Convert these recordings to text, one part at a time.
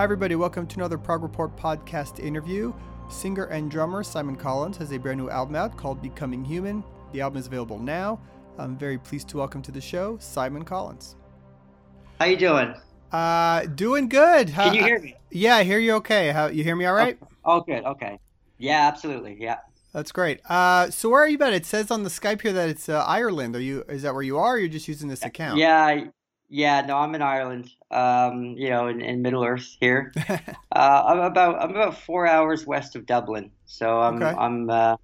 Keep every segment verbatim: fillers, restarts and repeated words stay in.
Hi everybody, welcome to another Prog Report podcast interview. Singer and drummer Simon Collins has a brand new album out called Becoming Human. The album is available now. I'm very pleased to welcome to the show Simon Collins. How you doing? Uh, doing good. How, Can you hear me? Yeah, I hear you okay. How, you hear me all right? Oh, oh, good. Okay. Yeah, absolutely. Yeah. That's great. Uh, so where are you at? It says on the Skype here that it's uh, Ireland. Are you? Is that where you are? Or you're just using this account? Yeah. Yeah. No, I'm in Ireland. Um, you know, in, in Middle Earth here. uh, I'm about I'm about four hours west of Dublin. So I'm okay. I'm uh,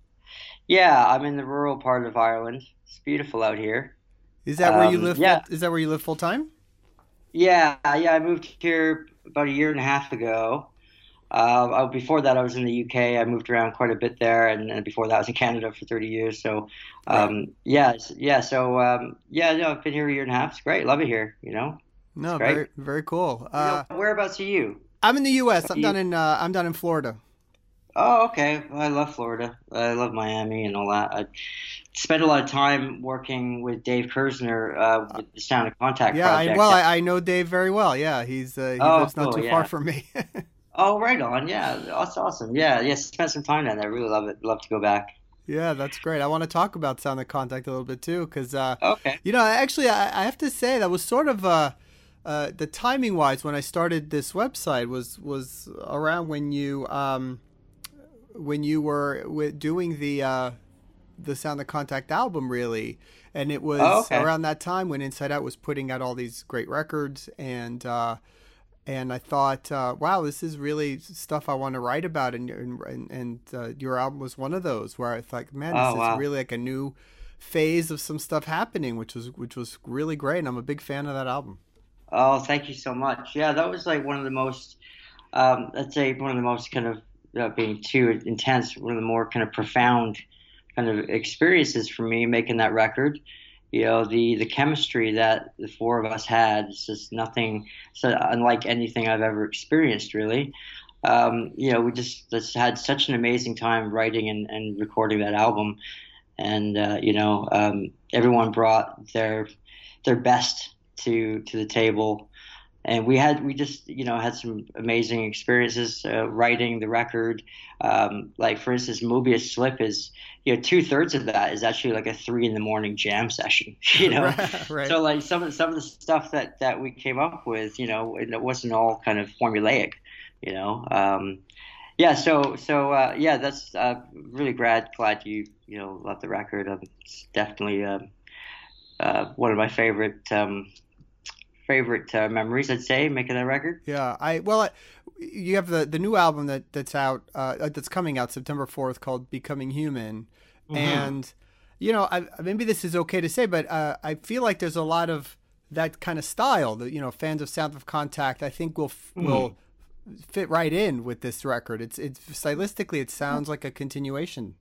yeah I'm in the rural part of Ireland. It's beautiful out here. Is that um, where you live? Yeah. Full, is that where you live full time? Yeah. Yeah. I moved here about a year and a half ago. Uh, before that, I was in the U K. I moved around quite a bit there, and, and before that, I was in Canada for thirty years. So, um, yeah, yeah. So, um, yeah, no, I've been here a year and a half. It's great. Love it here. You know. No, very, very cool. Uh, you know, whereabouts are you? I'm in the U S. I'm down in. Uh, I'm down in Florida. Oh, okay. Well, I love Florida. I love Miami and all that. I spent a lot of time working with Dave Kersner, uh, with the Sound of Contact yeah, project. Yeah, well, I, I know Dave very well. Yeah, he's uh, he oh, lives not cool, too yeah. far from me. Oh, right on. Yeah, that's awesome. Yeah, yeah. Spent some time down there. I really love it. Love to go back. Yeah, that's great. I want to talk about Sound of Contact a little bit too, because uh, okay. you know, actually, I, I have to say that was sort of uh, uh, the timing wise when I started this website was was around when you um, when you were doing the uh, the Sound of Contact album, really, and it was oh, okay. around that time when Inside Out was putting out all these great records and. Uh, And I thought, uh, wow, this is really stuff I want to write about. And and, and uh, your album was one of those where I thought, man, this oh, wow. is really like a new phase of some stuff happening, which was which was really great. And I'm a big fan of that album. Oh, thank you so much. Yeah, that was like one of the most, um, let's say one of the most kind of, without being too intense, one of the more kind of profound kind of experiences for me making that record. You know, the, the chemistry that the four of us had is just nothing, so unlike anything I've ever experienced, really. Um, you know, we just, just had such an amazing time writing and, and recording that album. And, uh, you know, um, everyone brought their their best to to the table. And we had, we just, you know, had some amazing experiences uh, writing the record. Um, like, for instance, Mobius Slip is, you know, two thirds of that is actually like a three in the morning jam session, you know? Right, right. So like some of, some of the stuff that, that we came up with, you know, it wasn't all kind of formulaic, you know? Um, yeah. So, so uh, yeah, that's uh, really glad, glad you, you know, love the record. Um, it's definitely uh, uh, one of my favorite, um, favorite uh, memories, I'd say, making that record. Yeah, I well, I, you have the, the new album that, that's out, uh, that's coming out September fourth called Becoming Human. Mm-hmm. And, you know, I, maybe this is okay to say, but uh, I feel like there's a lot of that kind of style that, you know, fans of Sound of Contact, I think will mm-hmm. will fit right in with this record. It's, it's stylistically, it sounds like a continuation.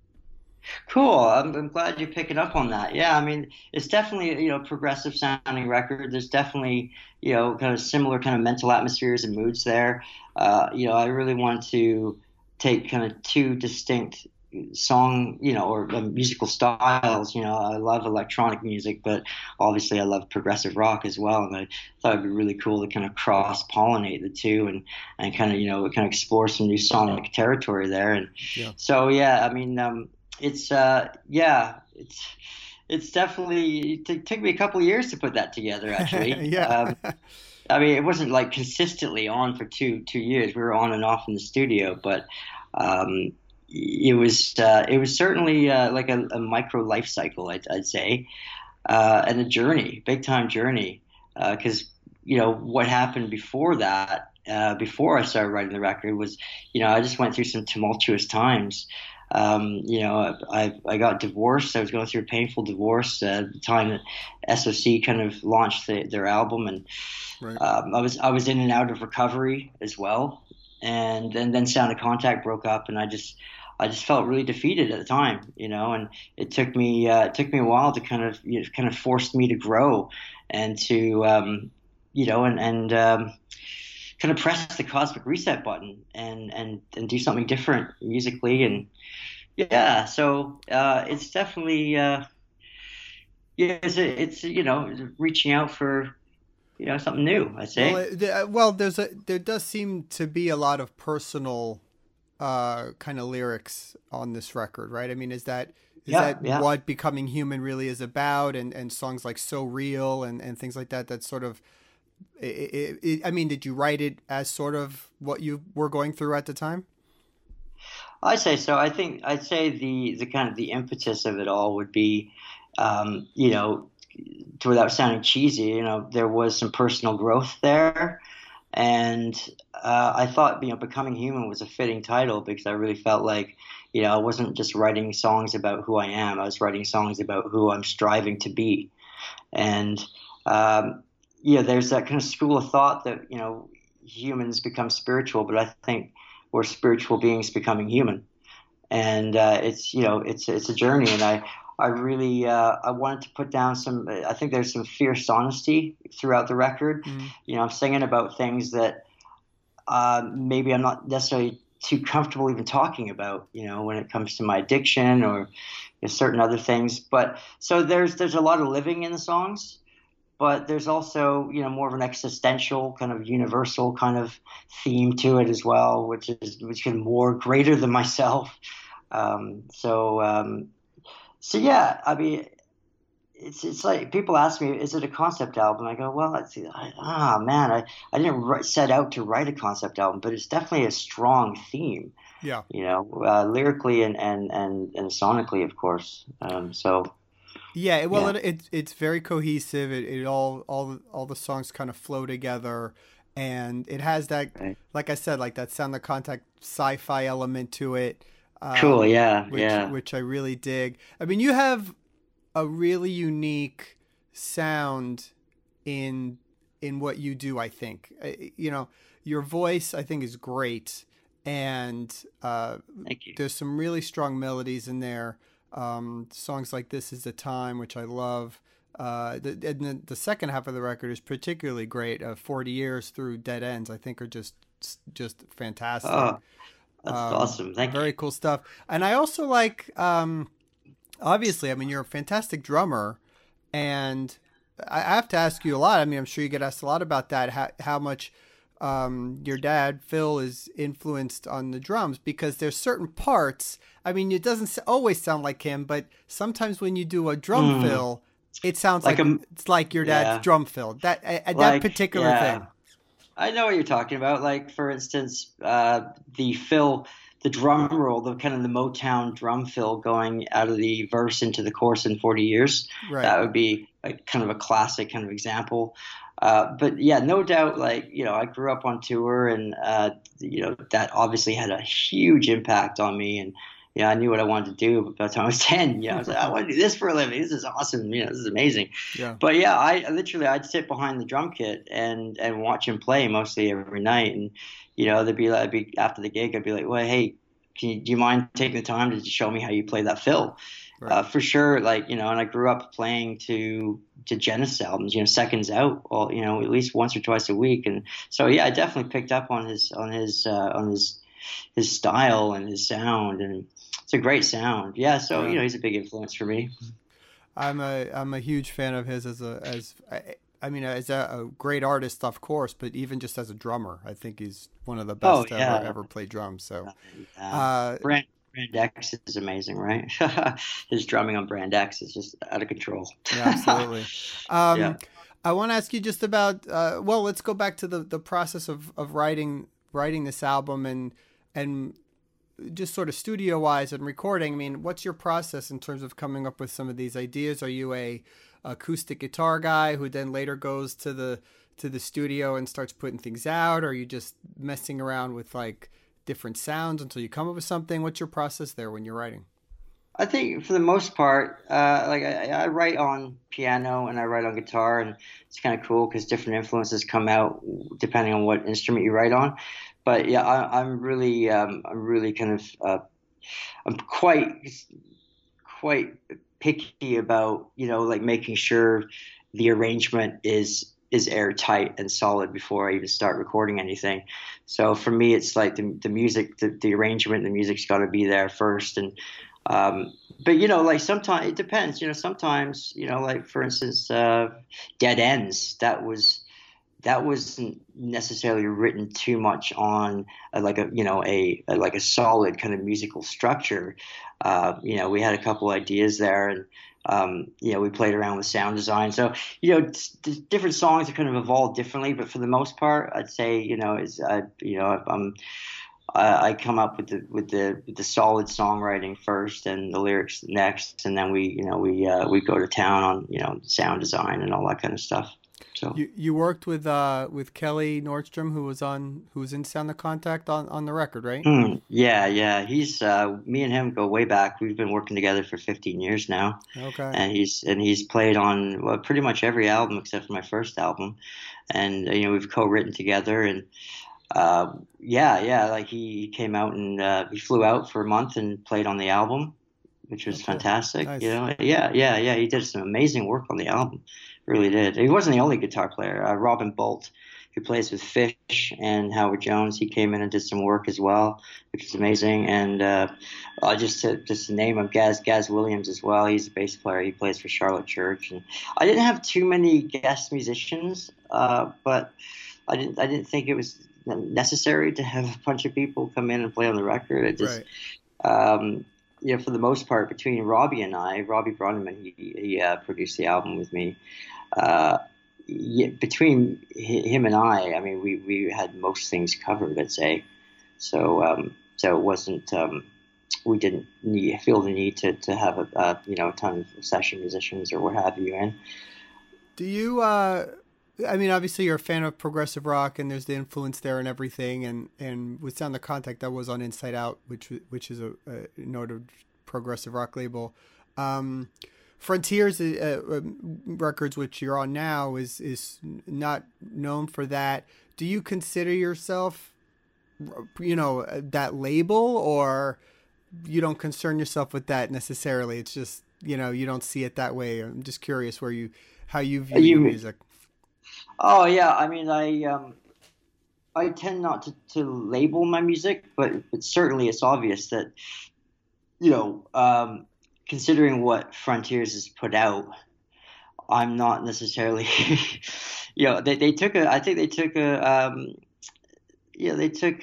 Cool. I'm, I'm glad you're picking up on that. Yeah, I mean, it's definitely, you know, progressive sounding record. There's definitely, you know, kind of similar kind of mental atmospheres and moods there. Uh, you know, I really want to take kind of two distinct song, you know, or um, musical styles. You know, I love electronic music, but obviously I love progressive rock as well. And I thought it'd be really cool to kind of cross pollinate the two and, and kind of, you know, kind of explore some new sonic territory there. And yeah. so, yeah, I mean, um, It's uh yeah it's it's definitely it t- took me a couple of years to put that together actually. yeah um, I mean it wasn't like consistently on for two two years. We were on and off in the studio, but um it was uh, it was certainly uh, like a, a micro life cycle, I'd, I'd say, uh, and a journey, big time journey, because uh, you know what happened before that, uh, before I started writing the record was you know I just went through some tumultuous times. Um, you know, I I got divorced. I was going through a painful divorce at the time that S O C kind of launched the, their album, and right. um, I was I was in and out of recovery as well. And then, then Sound of Contact broke up, and I just I just felt really defeated at the time, you know. And it took me uh, it took me a while to kind of you know, kind of forced me to grow and to um, you know and and um, kind of press the cosmic reset button and and and do something different musically and. Yeah, so uh, it's definitely uh, yeah, it's, it's you know reaching out for you know, something new, I'd say. Well, it, well there's a, there does seem to be a lot of personal uh, kind of lyrics on this record, right? I mean, is that is yeah, that yeah. what Becoming Human really is about? And, and songs like So Real and, and things like that, that sort of, it, it, it, I mean, did you write it as sort of what you were going through at the time? I'd say so. I think I'd say the, the kind of the impetus of it all would be, um, you know, to, without sounding cheesy, you know, there was some personal growth there. And uh, I thought, you know, Becoming Human was a fitting title because I really felt like, you know, I wasn't just writing songs about who I am. I was writing songs about who I'm striving to be. And, um, yeah, there's that kind of school of thought that, you know, humans become spiritual, but I think we're spiritual beings becoming human. And uh, it's, you know, it's it's a journey. And I, I really uh, I wanted to put down some, I think there's some fierce honesty throughout the record. Mm. You know, I'm singing about things that uh, maybe I'm not necessarily too comfortable even talking about, you know, when it comes to my addiction or you know, certain other things. But so there's there's a lot of living in the songs, but there's also, you know, more of an existential kind of universal kind of theme to it as well, which is which is more greater than myself. Um, so. Um, So yeah, I mean, it's it's like people ask me, is it a concept album? I go, well, it's, I, ah man, I, I didn't write, set out to write a concept album, but it's definitely a strong theme. Yeah, you know, uh, lyrically and, and, and, and sonically, of course. Um, so yeah, well, yeah. It, it it's very cohesive. It, it all all all the songs kind of flow together, and it has that, right. like I said, like that Sound of Contact sci-fi element to it. Um, cool, yeah, which, yeah. Which I really dig. I mean, you have a really unique sound in in what you do, I think. You know, your voice, I think, is great. And uh, Thank you. There's some really strong melodies in there. Um, songs like This Is the Time, which I love. Uh, the, and the, the second half of the record is particularly great. Uh, forty years through Dead Ends, I think, are just, just fantastic. Oh. That's um, awesome. Thank very you. Very cool stuff. And I also like, um, obviously, I mean, you're a fantastic drummer, and I have to ask you a lot. I mean, I'm sure you get asked a lot about that, how, how much um, your dad, Phil, is influenced on the drums, because there's certain parts. I mean, it doesn't always sound like him, but sometimes when you do a drum mm. fill, it sounds like, like a, it's like your dad's yeah. drum fill, that, uh, like, that particular yeah. thing. I know what you're talking about. Like, for instance, uh, the fill, the drum roll, the kind of the Motown drum fill going out of the verse into the chorus in forty years. Right. That would be a, kind of a classic kind of example. Uh, but yeah, no doubt, like, you know, I grew up on tour and, uh, you know, that obviously had a huge impact on me. And, you know, I knew what I wanted to do by the time I was ten. You know, I was like, I want to do this for a living. This is awesome. You know, this is amazing. Yeah. But yeah, I literally, I'd sit behind the drum kit and, and watch him play mostly every night. And, you know, they'd be like, I'd be, after the gig, I'd be like, well, hey, can you, do you mind taking the time to show me how you play that fill? Right. Uh, for sure. Like, you know, and I grew up playing to, to Genesis albums, you know, Seconds Out, all, you know, at least once or twice a week. And so, yeah, I definitely picked up on his, on his, uh, on his, his style and his sound, and it's a great sound. Yeah. So, yeah. you know, he's a big influence for me. I'm a, I'm a huge fan of his as a, as I, I mean, as a, a great artist, of course, but even just as a drummer, I think he's one of the best oh, yeah. ever, ever played drums. So, yeah. uh, Brand, Brand X is amazing, right? His drumming on Brand X is just out of control. Yeah, absolutely. um, yeah. I want to ask you just about, uh, well, let's go back to the, the process of, of writing, writing this album and, and just sort of studio wise and recording. I mean, what's your process in terms of coming up with some of these ideas? Are you a acoustic guitar guy who then later goes to the, to the studio and starts putting things out? Or are you just messing around with like different sounds until you come up with something? What's your process there when you're writing? I think for the most part, uh, like I, I write on piano and I write on guitar, and it's kind of cool because different influences come out depending on what instrument you write on. But yeah, I, I'm really, um, I'm really kind of, uh, I'm quite, quite picky about, you know, like making sure the arrangement is is airtight and solid before I even start recording anything. So for me, it's like the the music, the, the arrangement, the music's got to be there first. And um, but you know, like sometimes it depends. You know, sometimes you know, like for instance, uh, Dead Ends. That was. that wasn't necessarily written too much on uh, like a, you know, a, a like a solid kind of musical structure. Uh, you know, we had a couple ideas there, and um, you know, we played around with sound design. So, you know, d- different songs are kind of evolved differently, but for the most part, I'd say, you know, is uh, you know, I'm. I come up with the with the with the solid songwriting first, and the lyrics next, and then we you know we uh, we go to town on you know sound design and all that kind of stuff. So you you worked with uh with Kelly Nordstrom, who was on who was in Sound of Contact on, on the record, right? Mm, yeah, yeah. He's uh, me and him go way back. We've been working together for fifteen years now. Okay. And he's and he's played on well, pretty much every album except for my first album, and you know we've co-written together and. Uh, yeah, yeah. Like he came out and uh, he flew out for a month and played on the album, which was okay. fantastic. Nice. You know, yeah, yeah, yeah. He did some amazing work on the album, really did. He wasn't the only guitar player. Uh, Robin Bolt, who plays with Fish and Howard Jones, he came in and did some work as well, which is amazing. And uh, uh, just to just to name him, Gaz Gaz Williams as well. He's a bass player. He plays for Charlotte Church. And I didn't have too many guest musicians, uh, but I didn't I didn't think it was necessary to have a bunch of people come in and play on the record. I just, right. um, you know, for the most part, between Robbie and I, Robbie Bronniman, he, he uh, produced the album with me. Uh, yeah, between him and I, I mean, we, we had most things covered, I'd say. So, um, so it wasn't, um, we didn't need, feel the need to, to have a, a, you know, a ton of session musicians or what have you in. Do you, uh, I mean, obviously you're a fan of progressive rock, and there's the influence there and everything. And, and with Sound of Contact, that was on Inside Out, which which is a, a noted progressive rock label. Um, Frontiers uh, uh, Records, which you're on now, is is not known for that. Do you consider yourself, you know, that label, or you don't concern yourself with that necessarily? It's just, you know, you don't see it that way. I'm just curious where you how you view you- your music. Oh yeah, I mean, I um, I tend not to, to label my music, but, but certainly it's obvious that, you know, um, considering what Frontiers has put out, I'm not necessarily, you know, they they took a, I think they took a, um, you know, they took.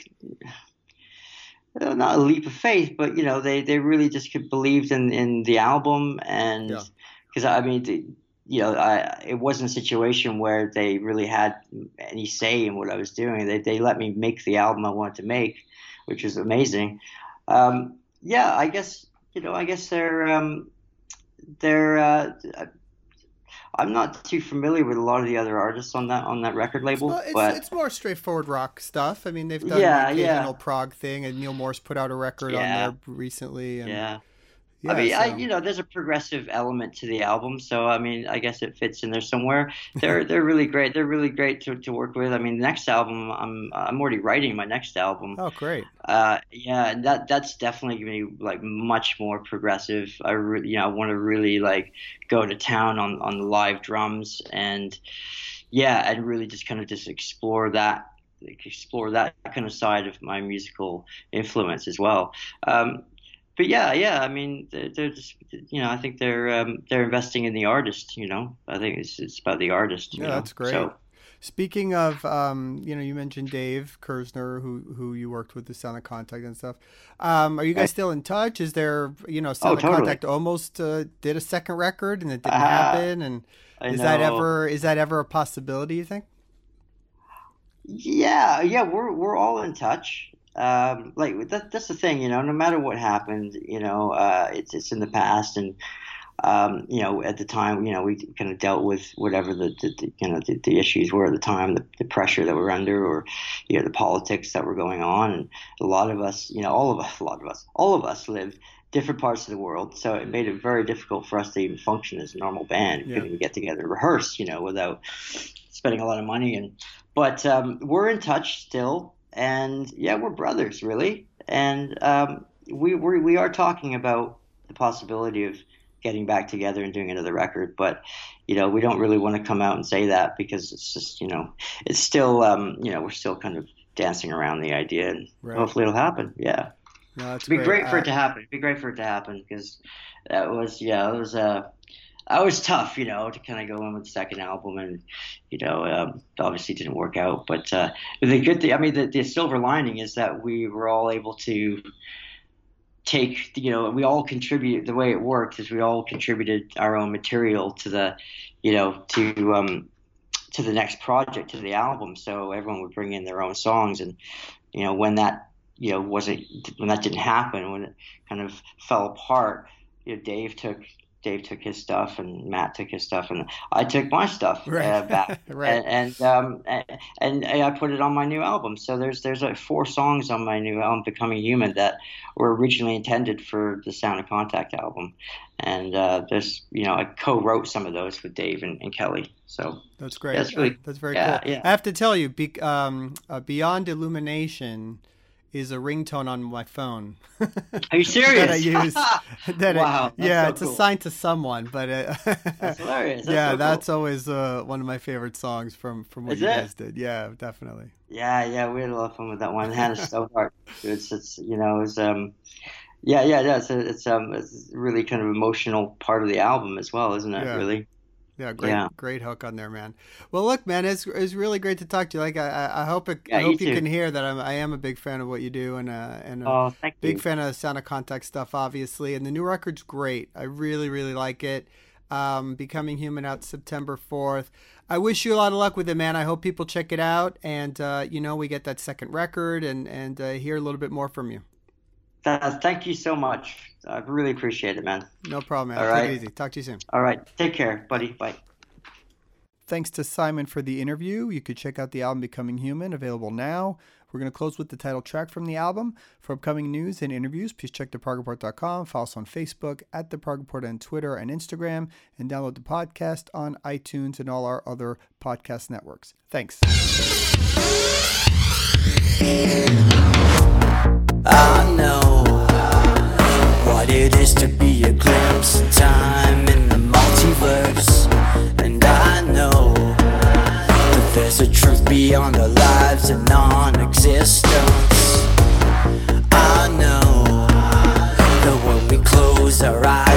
Not a leap of faith, but you know, they, they really just believed in, in the album, and because yeah. I mean. The, You know, I, it wasn't a situation where they really had any say in what I was doing. They they let me make the album I wanted to make, which was amazing. Um, yeah, I guess you know, I guess they're um, they're. Uh, I'm not too familiar with a lot of the other artists on that on that record label. It's, it's, but... it's more straightforward rock stuff. I mean, they've done yeah, the occasional yeah. prog thing, and Neil Morse put out a record yeah. on there recently. And... Yeah. Yeah, I mean, so. I, you know, there's a progressive element to the album, so I mean, I guess it fits in there somewhere. They're they're really great. They're really great to, to work with. I mean, the next album, I'm I'm already writing my next album. Oh, great! Uh, yeah, that that's definitely gonna be like much more progressive. I re- you know, I want to really like go to town on on the live drums, and yeah, and really just kind of just explore that. Explore that kind of side of my musical influence as well. Um, But yeah, yeah. I mean, they're, they're just, you know, I think they're um, they're investing in the artist. You know, I think it's it's about the artist. You yeah, know? That's great. So, speaking of, um, you know, you mentioned Dave Kersner, who who you worked with the Sound of Contact and stuff. Um, are you guys still in touch? Is there, you know, Sound oh, of totally. Contact almost uh, did a second record and it didn't uh, happen? And is that ever is that ever a possibility? You think? Yeah, yeah. We're we're all in touch. Um, like that, that's the thing, you know, no matter what happened, you know, uh, it's, it's in the past. And, um, you know, at the time, you know, we kind of dealt with whatever the, the, the you know, the, the issues were at the time, the, the pressure that we're under, or, you know, the politics that were going on. And a lot of us, you know, all of us, a lot of us, all of us lived different parts of the world. So it made it very difficult for us to even function as a normal band. We yeah. couldn't even get together and rehearse, you know, without spending a lot of money. And, but, um, we're in touch still. And yeah, we're brothers, really. And um, we we we are talking about the possibility of getting back together and doing another record. But you know, we don't really want to come out and say that because it's just, you know, it's still um, you know, we're still kind of dancing around the idea, and right. hopefully it'll happen. Yeah, no, it'd be great, great for I... it to happen. It'd be great for it to happen because that was yeah, it was a. Uh, I was tough, you know, to kind of go in with the second album, and, you know, um, obviously didn't work out. But uh, the good thing, I mean, the, the silver lining is that we were all able to take, you know, we all contribute. The way it worked is we all contributed our own material to the, you know, to um, to the next project, to the album. So everyone would bring in their own songs, and, you know, when that, you know, wasn't, when that didn't happen, when it kind of fell apart, you know, Dave took. Dave took his stuff, and Matt took his stuff, and I took my stuff right. uh, back, right. and, and um, and I put it on my new album. So there's there's like four songs on my new album, Becoming Human, that were originally intended for the Sound of Contact album, and uh, there's, you know, I co-wrote some of those with Dave and, and Kelly. So that's great. That's really that's very yeah, cool. Yeah. I have to tell you, be, um, uh, Beyond Illumination is a ringtone on my phone. Are you serious? That I use. That wow, it, yeah, so it's cool. Assigned to someone, but it, that's hilarious. That's yeah, so that's cool. Always uh, one of my favorite songs from from what Is you it? guys did. Yeah, definitely. Yeah, yeah, we had a lot of fun with that one. Hannah's so hard. It's, it's you know, it's um, yeah, yeah, yeah. It's a, it's um, it's really kind of emotional part of the album as well, isn't it? Yeah. Really. Yeah, great, yeah. great hook on there, man. Well, look, man, it's it's really great to talk to you. Like, I I hope it, yeah, I hope you, you can hear that I'm I am a big fan of what you do, and uh and a oh, big you. fan of Sound of Contact stuff, obviously. And the new record's great. I really really like it. Um, Becoming Human out September fourth. I wish you a lot of luck with it, man. I hope people check it out, and uh, you know, we get that second record and and uh, hear a little bit more from you. Uh, thank you so much. I really appreciate it, man. No problem, man. All right. Take it easy. Talk to you soon. All right. Take care, buddy. Bye. Thanks to Simon for the interview. You could check out the album Becoming Human, available now. We're going to close with the title track from the album. For upcoming news and interviews, please check the prog report dot com. Follow us on Facebook, at The Prog Report on Twitter and Instagram, and download the podcast on iTunes and all our other podcast networks. Thanks. I know what it is to be a glimpse of time in the multiverse, and I know that there's a truth beyond our lives and non-existence. I know that when we close our eyes